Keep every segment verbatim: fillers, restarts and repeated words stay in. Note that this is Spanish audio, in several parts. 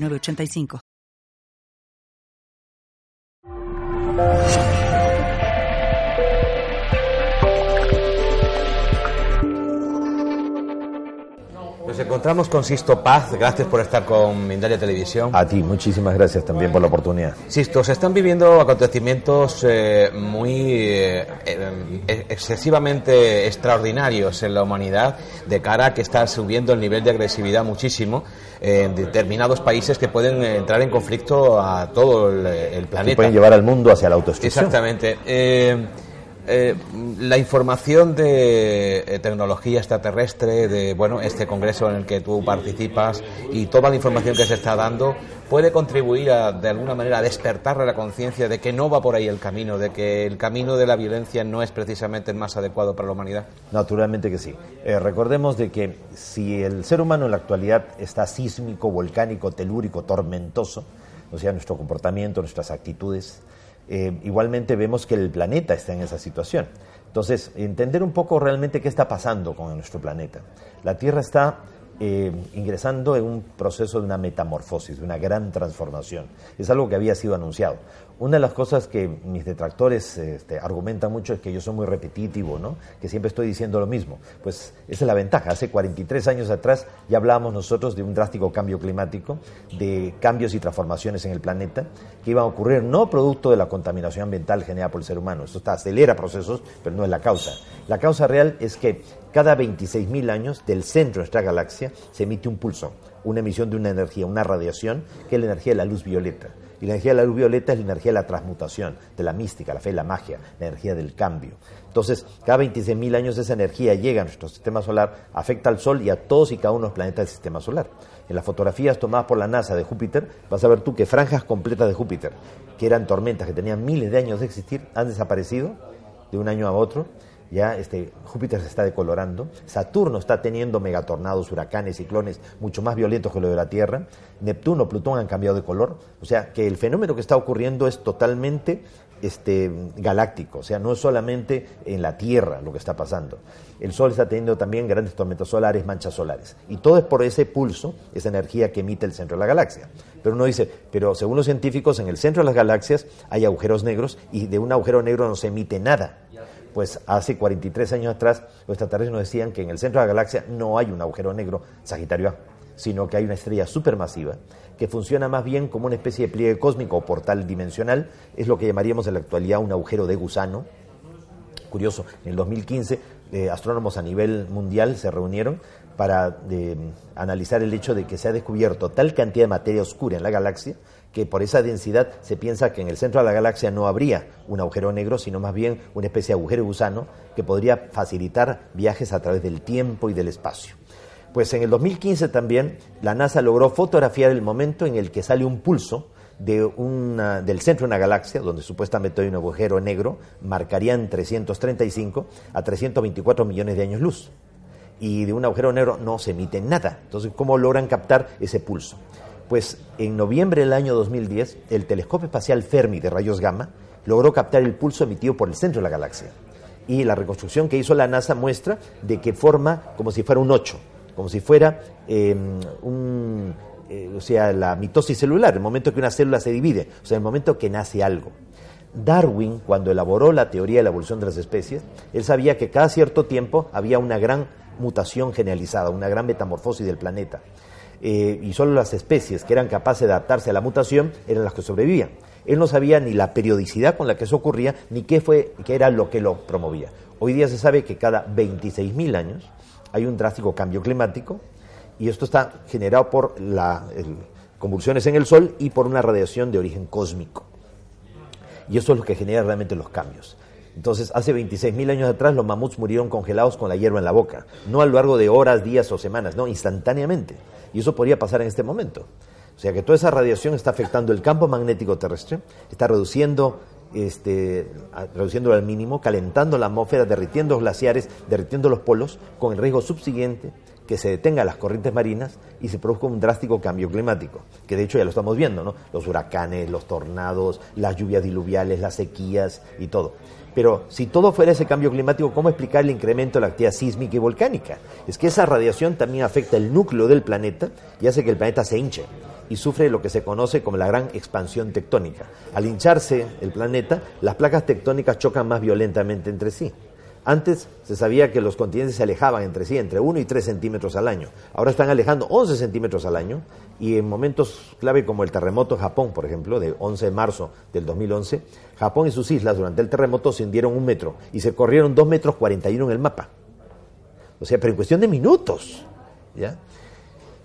nueve ochenta y cinco. Nos encontramos con Sisto Paz. Gracias por estar con Mindalia Televisión. A ti, muchísimas gracias también por la oportunidad. Sisto, se están viviendo acontecimientos eh, muy eh, eh, excesivamente extraordinarios en la humanidad, de cara a que está subiendo el nivel de agresividad muchísimo en determinados países que pueden entrar en conflicto a todo el, el planeta. Que pueden llevar al mundo hacia la autodestrucción. Exactamente. Eh, Eh, la información de eh, tecnología extraterrestre, de bueno este congreso en el que tú participas y toda la información que se está dando, puede contribuir a, de alguna manera, a despertar la conciencia de que no va por ahí el camino, de que el camino de la violencia no es precisamente el más adecuado para la humanidad. Naturalmente que sí. Eh, recordemos de que si el ser humano en la actualidad está sísmico, volcánico, telúrico, tormentoso, o sea, nuestro comportamiento, nuestras actitudes, Eh, igualmente vemos que el planeta está en esa situación. Entonces, entender un poco realmente qué está pasando con nuestro planeta. La Tierra está eh, ingresando en un proceso de una metamorfosis, de una gran transformación. Es algo que había sido anunciado. Una de las cosas que mis detractores este, argumentan mucho es que yo soy muy repetitivo, ¿no? Que siempre estoy diciendo lo mismo. Pues esa es la ventaja. Hace cuarenta y tres años atrás ya hablábamos nosotros de un drástico cambio climático, de cambios y transformaciones en el planeta que iban a ocurrir no producto de la contaminación ambiental generada por el ser humano. Eso está, acelera procesos, pero no es la causa. La causa real es que cada veintiséis mil años del centro de nuestra galaxia se emite un pulso, una emisión de una energía, una radiación, que es la energía de la luz violeta. Y la energía de la luz violeta es la energía de la transmutación, de la mística, la fe, la magia, la energía del cambio. Entonces, cada veintiséis mil años esa energía llega a nuestro sistema solar, afecta al Sol y a todos y cada uno de los planetas del sistema solar. En las fotografías tomadas por la NASA de Júpiter, vas a ver tú que franjas completas de Júpiter, que eran tormentas que tenían miles de años de existir, han desaparecido de un año a otro. Ya este, Júpiter se está decolorando, Saturno está teniendo megatornados, huracanes, ciclones mucho más violentos que los de la Tierra, Neptuno, Plutón han cambiado de color, o sea que el fenómeno que está ocurriendo es totalmente este, galáctico, o sea no es solamente en la Tierra lo que está pasando. El Sol está teniendo también grandes tormentas solares, manchas solares, y todo es por ese pulso, esa energía que emite el centro de la galaxia. Pero uno dice, pero según los científicos en el centro de las galaxias hay agujeros negros y de un agujero negro no se emite nada. Pues hace cuarenta y tres años atrás los extraterrestres nos decían que en el centro de la galaxia no hay un agujero negro, Sagitario A, sino que hay una estrella supermasiva que funciona más bien como una especie de pliegue cósmico o portal dimensional. Es lo que llamaríamos en la actualidad un agujero de gusano. Curioso, en el dos mil quince eh, astrónomos a nivel mundial se reunieron para eh, analizar el hecho de que se ha descubierto tal cantidad de materia oscura en la galaxia que por esa densidad se piensa que en el centro de la galaxia no habría un agujero negro, sino más bien una especie de agujero gusano que podría facilitar viajes a través del tiempo y del espacio. Pues en el dos mil quince también la NASA logró fotografiar el momento en el que sale un pulso de una, del centro de una galaxia, donde supuestamente hay un agujero negro, marcarían trescientos treinta y cinco a trescientos veinticuatro millones de años luz. Y de un agujero negro no se emite nada. Entonces, ¿cómo logran captar ese pulso? Pues en noviembre del año dos mil diez, el telescopio espacial Fermi de rayos gamma logró captar el pulso emitido por el centro de la galaxia. Y la reconstrucción que hizo la NASA muestra de que forma como si fuera un ocho, como si fuera eh, un, eh, o sea, la mitosis celular, el momento que una célula se divide, o sea, el momento que nace algo. Darwin, cuando elaboró la teoría de la evolución de las especies, él sabía que cada cierto tiempo había una gran mutación generalizada, una gran metamorfosis del planeta. Eh, y solo las especies que eran capaces de adaptarse a la mutación eran las que sobrevivían. Él no sabía ni la periodicidad con la que eso ocurría, ni qué fue, qué era lo que lo promovía. Hoy día se sabe que cada veintiséis mil años hay un drástico cambio climático, y esto está generado por las convulsiones en el Sol y por una radiación de origen cósmico. Y eso es lo que genera realmente los cambios. Entonces, hace veintiséis mil años atrás los mamuts murieron congelados con la hierba en la boca, no a lo largo de horas, días o semanas, no, instantáneamente. Y eso podría pasar en este momento. O sea que toda esa radiación está afectando el campo magnético terrestre, está reduciendo, este, reduciéndolo al mínimo, calentando la atmósfera, derritiendo los glaciares, derritiendo los polos, con el riesgo subsiguiente que se detengan las corrientes marinas y se produzca un drástico cambio climático, que de hecho ya lo estamos viendo, ¿no? Los huracanes, los tornados, las lluvias diluviales, las sequías y todo. Pero si todo fuera ese cambio climático, ¿cómo explicar el incremento de la actividad sísmica y volcánica? Es que esa radiación también afecta el núcleo del planeta y hace que el planeta se hinche y sufre lo que se conoce como la gran expansión tectónica. Al hincharse el planeta, las placas tectónicas chocan más violentamente entre sí. Antes se sabía que los continentes se alejaban entre sí, entre uno y tres centímetros al año. Ahora están alejando once centímetros al año y en momentos clave como el terremoto en Japón, por ejemplo, de once de marzo del dos mil once, Japón y sus islas durante el terremoto se hundieron un metro y se corrieron dos metros cuarenta y uno en el mapa. O sea, pero en cuestión de minutos, ¿ya?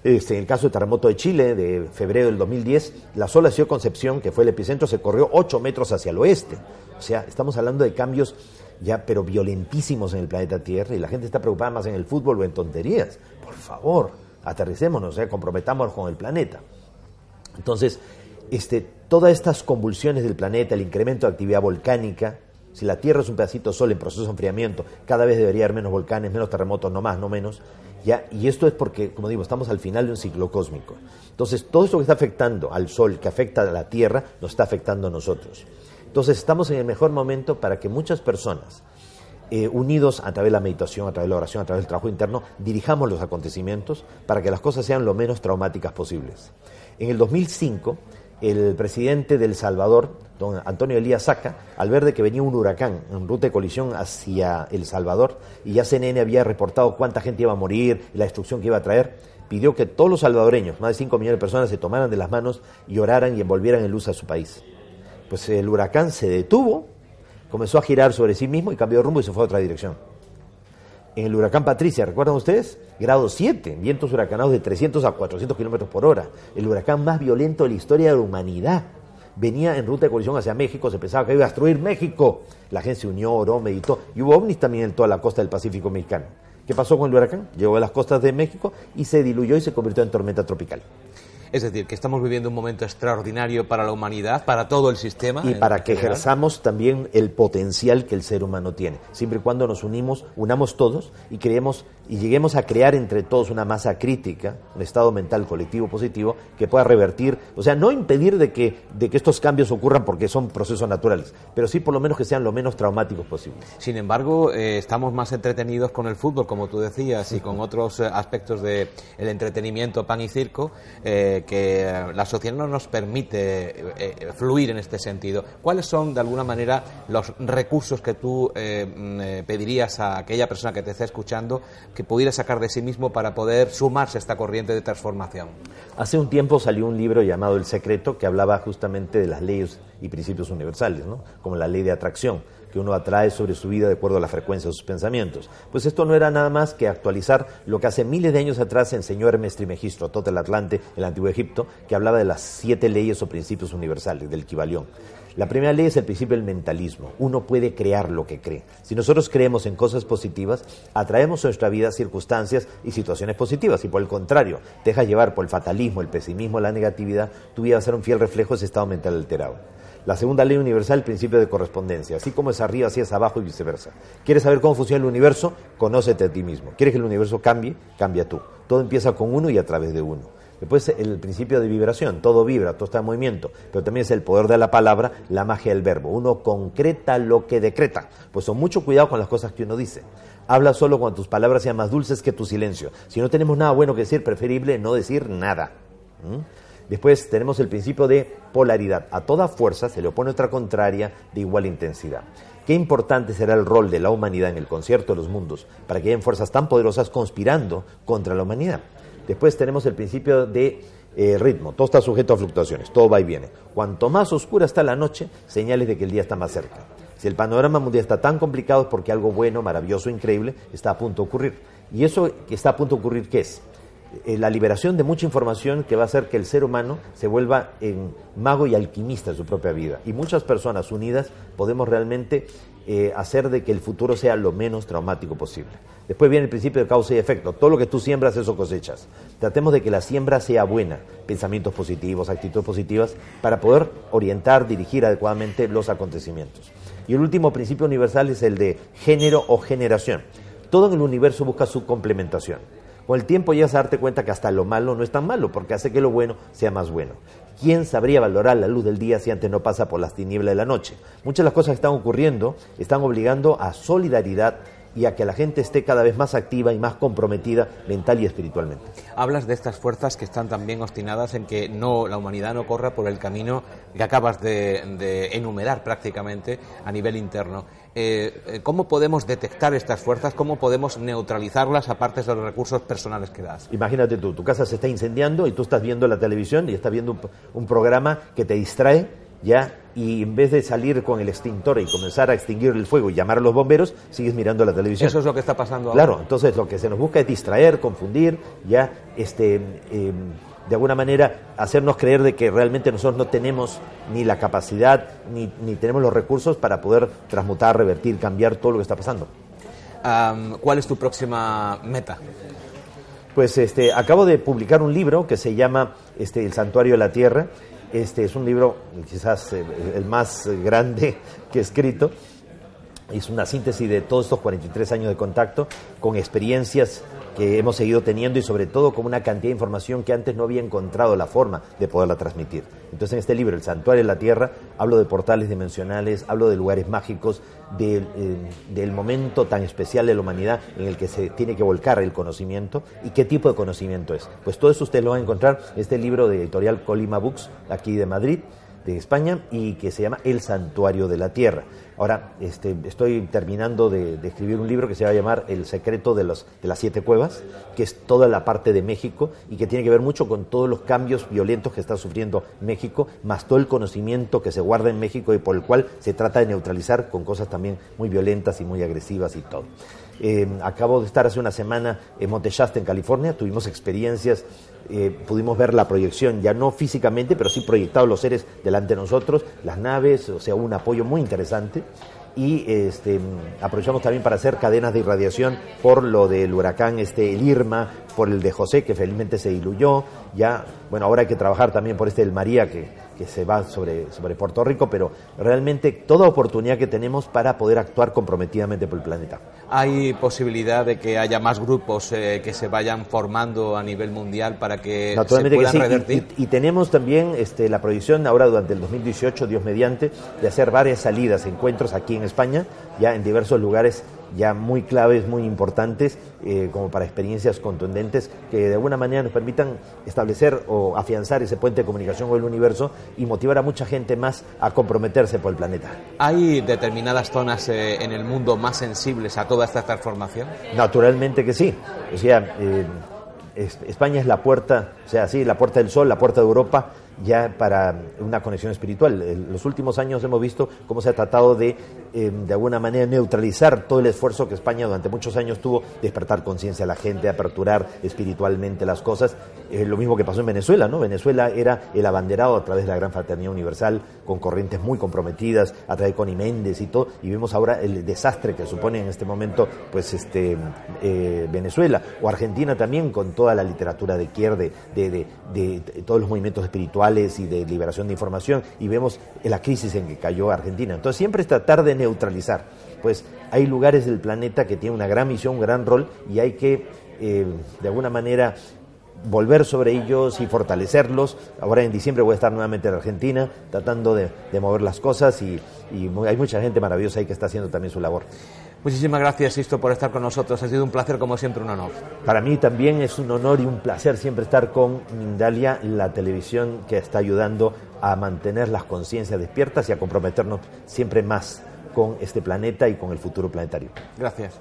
Este, en el caso del terremoto de Chile de febrero del dos mil diez, la sola ciudad de Concepción, que fue el epicentro, se corrió ocho metros hacia el oeste. O sea, estamos hablando de cambios ya, pero violentísimos en el planeta Tierra, y la gente está preocupada más en el fútbol o en tonterías. Por favor, aterricémonos, ¿eh? comprometámonos con el planeta. Entonces, este, todas estas convulsiones del planeta, el incremento de actividad volcánica, si la Tierra es un pedacito de sol en proceso de enfriamiento, cada vez debería haber menos volcanes, menos terremotos, no más, no menos, ya, y esto es porque, como digo, estamos al final de un ciclo cósmico. Entonces, todo esto que está afectando al sol, que afecta a la Tierra, nos está afectando a nosotros. Entonces estamos en el mejor momento para que muchas personas, eh, unidos a través de la meditación, a través de la oración, a través del trabajo interno, dirijamos los acontecimientos para que las cosas sean lo menos traumáticas posibles. En el dos mil cinco, el presidente de El Salvador, don Antonio Elías Saca, al ver de que venía un huracán en ruta de colisión hacia El Salvador, y ya C N N había reportado cuánta gente iba a morir, la destrucción que iba a traer, pidió que todos los salvadoreños, más de cinco millones de personas, se tomaran de las manos y oraran y envolvieran en luz a su país. Pues el huracán se detuvo, comenzó a girar sobre sí mismo y cambió de rumbo y se fue a otra dirección. En el huracán Patricia, ¿recuerdan ustedes? grado siete, vientos huracanados de trescientos a cuatrocientos kilómetros por hora. El huracán más violento de la historia de la humanidad. Venía en ruta de colisión hacia México, se pensaba que iba a destruir México. La gente se unió, oró, meditó. Y hubo ovnis también en toda la costa del Pacífico mexicano. ¿Qué pasó con el huracán? Llegó a las costas de México y se diluyó y se convirtió en tormenta tropical. Es decir, que estamos viviendo un momento extraordinario para la humanidad, para todo el sistema. Y para que ejerzamos también el potencial que el ser humano tiene. Siempre y cuando nos unimos, unamos todos y creemos y lleguemos a crear entre todos una masa crítica, un estado mental colectivo positivo que pueda revertir, o sea, no impedir de que, de que estos cambios ocurran porque son procesos naturales, pero sí por lo menos que sean lo menos traumáticos posibles. Sin embargo, eh, estamos más entretenidos con el fútbol, como tú decías, y con otros aspectos del entretenimiento pan y circo, eh, que la sociedad no nos permite eh, fluir en este sentido. ¿Cuáles son, de alguna manera, los recursos que tú eh, pedirías a aquella persona que te está escuchando que pudiera sacar de sí mismo para poder sumarse a esta corriente de transformación? Hace un tiempo salió un libro llamado El secreto, que hablaba justamente de las leyes y principios universales, ¿no? Como la ley de atracción, que uno atrae sobre su vida de acuerdo a la frecuencia de sus pensamientos. Pues esto no era nada más que actualizar lo que hace miles de años atrás enseñó Hermes Trismegisto, todo el Atlante, el Antiguo Egipto, que hablaba de las siete leyes o principios universales, del Kybalión. La primera ley es el principio del mentalismo. Uno puede crear lo que cree. Si nosotros creemos en cosas positivas, atraemos a nuestra vida circunstancias y situaciones positivas. Si por el contrario, te dejas llevar por el fatalismo, el pesimismo, la negatividad, tu vida va a ser un fiel reflejo de ese estado mental alterado. La segunda ley universal, el principio de correspondencia. Así como es arriba, así es abajo y viceversa. ¿Quieres saber cómo funciona el universo? Conócete a ti mismo. ¿Quieres que el universo cambie? Cambia tú. Todo empieza con uno y a través de uno. Después el principio de vibración. Todo vibra, todo está en movimiento. Pero también es el poder de la palabra, la magia del verbo. Uno concreta lo que decreta. Pues son mucho cuidado con las cosas que uno dice. Habla solo cuando tus palabras sean más dulces que tu silencio. Si no tenemos nada bueno que decir, preferible no decir nada. ¿Mm? Después tenemos el principio de polaridad. A toda fuerza se le opone otra contraria de igual intensidad. Qué importante será el rol de la humanidad en el concierto de los mundos para que hayan fuerzas tan poderosas conspirando contra la humanidad. Después tenemos el principio de eh, ritmo. Todo está sujeto a fluctuaciones, todo va y viene. Cuanto más oscura está la noche, señales de que el día está más cerca. Si el panorama mundial está tan complicado es porque algo bueno, maravilloso, increíble está a punto de ocurrir. ¿Y eso que está a punto de ocurrir qué es? La liberación de mucha información que va a hacer que el ser humano se vuelva eh, mago y alquimista de su propia vida. Y muchas personas unidas podemos realmente eh, hacer de que el futuro sea lo menos traumático posible. Después viene el principio de causa y efecto. Todo lo que tú siembras, eso cosechas. Tratemos de que la siembra sea buena. Pensamientos positivos, actitudes positivas, para poder orientar, dirigir adecuadamente los acontecimientos. Y el último principio universal es el de género o generación. Todo en el universo busca su complementación. Con el tiempo llegas a darte cuenta que hasta lo malo no es tan malo, porque hace que lo bueno sea más bueno. ¿Quién sabría valorar la luz del día si antes no pasa por las tinieblas de la noche? Muchas de las cosas que están ocurriendo están obligando a solidaridad y a que la gente esté cada vez más activa y más comprometida mental y espiritualmente. Hablas de estas fuerzas que están también obstinadas en que no, la humanidad no corra por el camino que acabas de, de enumerar prácticamente a nivel interno. Eh, ¿Cómo podemos detectar estas fuerzas? ¿Cómo podemos neutralizarlas aparte de los recursos personales que das? Imagínate tú, tu casa se está incendiando y tú estás viendo la televisión y estás viendo un, un programa que te distrae, ¿ya? Y en vez de salir con el extintor y comenzar a extinguir el fuego y llamar a los bomberos, sigues mirando la televisión. Eso es lo que está pasando ahora. Claro, entonces lo que se nos busca es distraer, confundir, ya, este, eh, de alguna manera hacernos creer de que realmente nosotros no tenemos ni la capacidad, ni, ni tenemos los recursos para poder transmutar, revertir, cambiar todo lo que está pasando. Um, ¿Cuál es tu próxima meta? Pues este, acabo de publicar un libro que se llama este, El Santuario de la Tierra. Este es un libro quizás eh, el más grande que he escrito. Es una síntesis de todos estos cuarenta y tres años de contacto con experiencias que hemos seguido teniendo y sobre todo con una cantidad de información que antes no había encontrado la forma de poderla transmitir. Entonces en este libro, El Santuario de la Tierra, hablo de portales dimensionales, hablo de lugares mágicos, de, eh, del momento tan especial de la humanidad en el que se tiene que volcar el conocimiento y qué tipo de conocimiento es. Pues todo eso ustedes lo van a encontrar en este libro de editorial Colima Books, aquí de Madrid, de España, y que se llama El Santuario de la Tierra. Ahora este, estoy terminando de, de escribir un libro que se va a llamar El secreto de, los, de las Siete Cuevas, que es toda la parte de México y que tiene que ver mucho con todos los cambios violentos que está sufriendo México, más todo el conocimiento que se guarda en México y por el cual se trata de neutralizar con cosas también muy violentas y muy agresivas y todo. Eh, acabo de estar hace una semana en Monte Shasta, en California. Tuvimos experiencias, eh, pudimos ver la proyección, ya no físicamente, pero sí proyectados los seres delante de nosotros, las naves, o sea, un apoyo muy interesante. Y este, aprovechamos también para hacer cadenas de irradiación por lo del huracán este, el Irma, por el de José, que felizmente se diluyó. Ya, bueno, ahora hay que trabajar también por este del María, que, que se va sobre, sobre Puerto Rico, pero realmente toda oportunidad que tenemos para poder actuar comprometidamente por el planeta. ¿Hay posibilidad de que haya más grupos eh, que se vayan formando a nivel mundial para que naturalmente se puedan que sí, revertir? Y, y, y tenemos también este, la proyección ahora durante el dos mil dieciocho, Dios mediante, de hacer varias salidas, encuentros aquí en España, ya en diversos lugares ya muy claves, muy importantes, eh, como para experiencias contundentes que de alguna manera nos permitan establecer o afianzar ese puente de comunicación con el universo y motivar a mucha gente más a comprometerse por el planeta. ¿Hay determinadas zonas eh, en el mundo más sensibles a toda esta transformación? Naturalmente que sí. O sea, eh, España es la puerta, o sea, sí, la puerta del sol, la puerta de Europa, ya para una conexión espiritual. En los últimos años hemos visto cómo se ha tratado de, eh, de alguna manera, neutralizar todo el esfuerzo que España durante muchos años tuvo de despertar conciencia a la gente, de aperturar espiritualmente las cosas. Eh, lo mismo que pasó en Venezuela, ¿no? Venezuela era el abanderado a través de la Gran Fraternidad Universal, con corrientes muy comprometidas, a través de Conny Méndez y todo, y vemos ahora el desastre que supone en este momento pues este eh, Venezuela, o Argentina también, con toda la literatura de Kier, de, de, de, de, de todos los movimientos espirituales y de liberación de información, y vemos la crisis en que cayó Argentina. Entonces siempre es tratar de neutralizar. Pues hay lugares del planeta que tienen una gran misión, un gran rol, y hay que eh, de alguna manera volver sobre ellos y fortalecerlos. Ahora en diciembre voy a estar nuevamente en Argentina tratando de, de mover las cosas, y, y hay mucha gente maravillosa ahí que está haciendo también su labor. Muchísimas gracias, Sisto, por estar con nosotros. Ha sido un placer, como siempre, un honor. Para mí también es un honor y un placer siempre estar con Mindalia, la televisión que está ayudando a mantener las conciencias despiertas y a comprometernos siempre más con este planeta y con el futuro planetario. Gracias.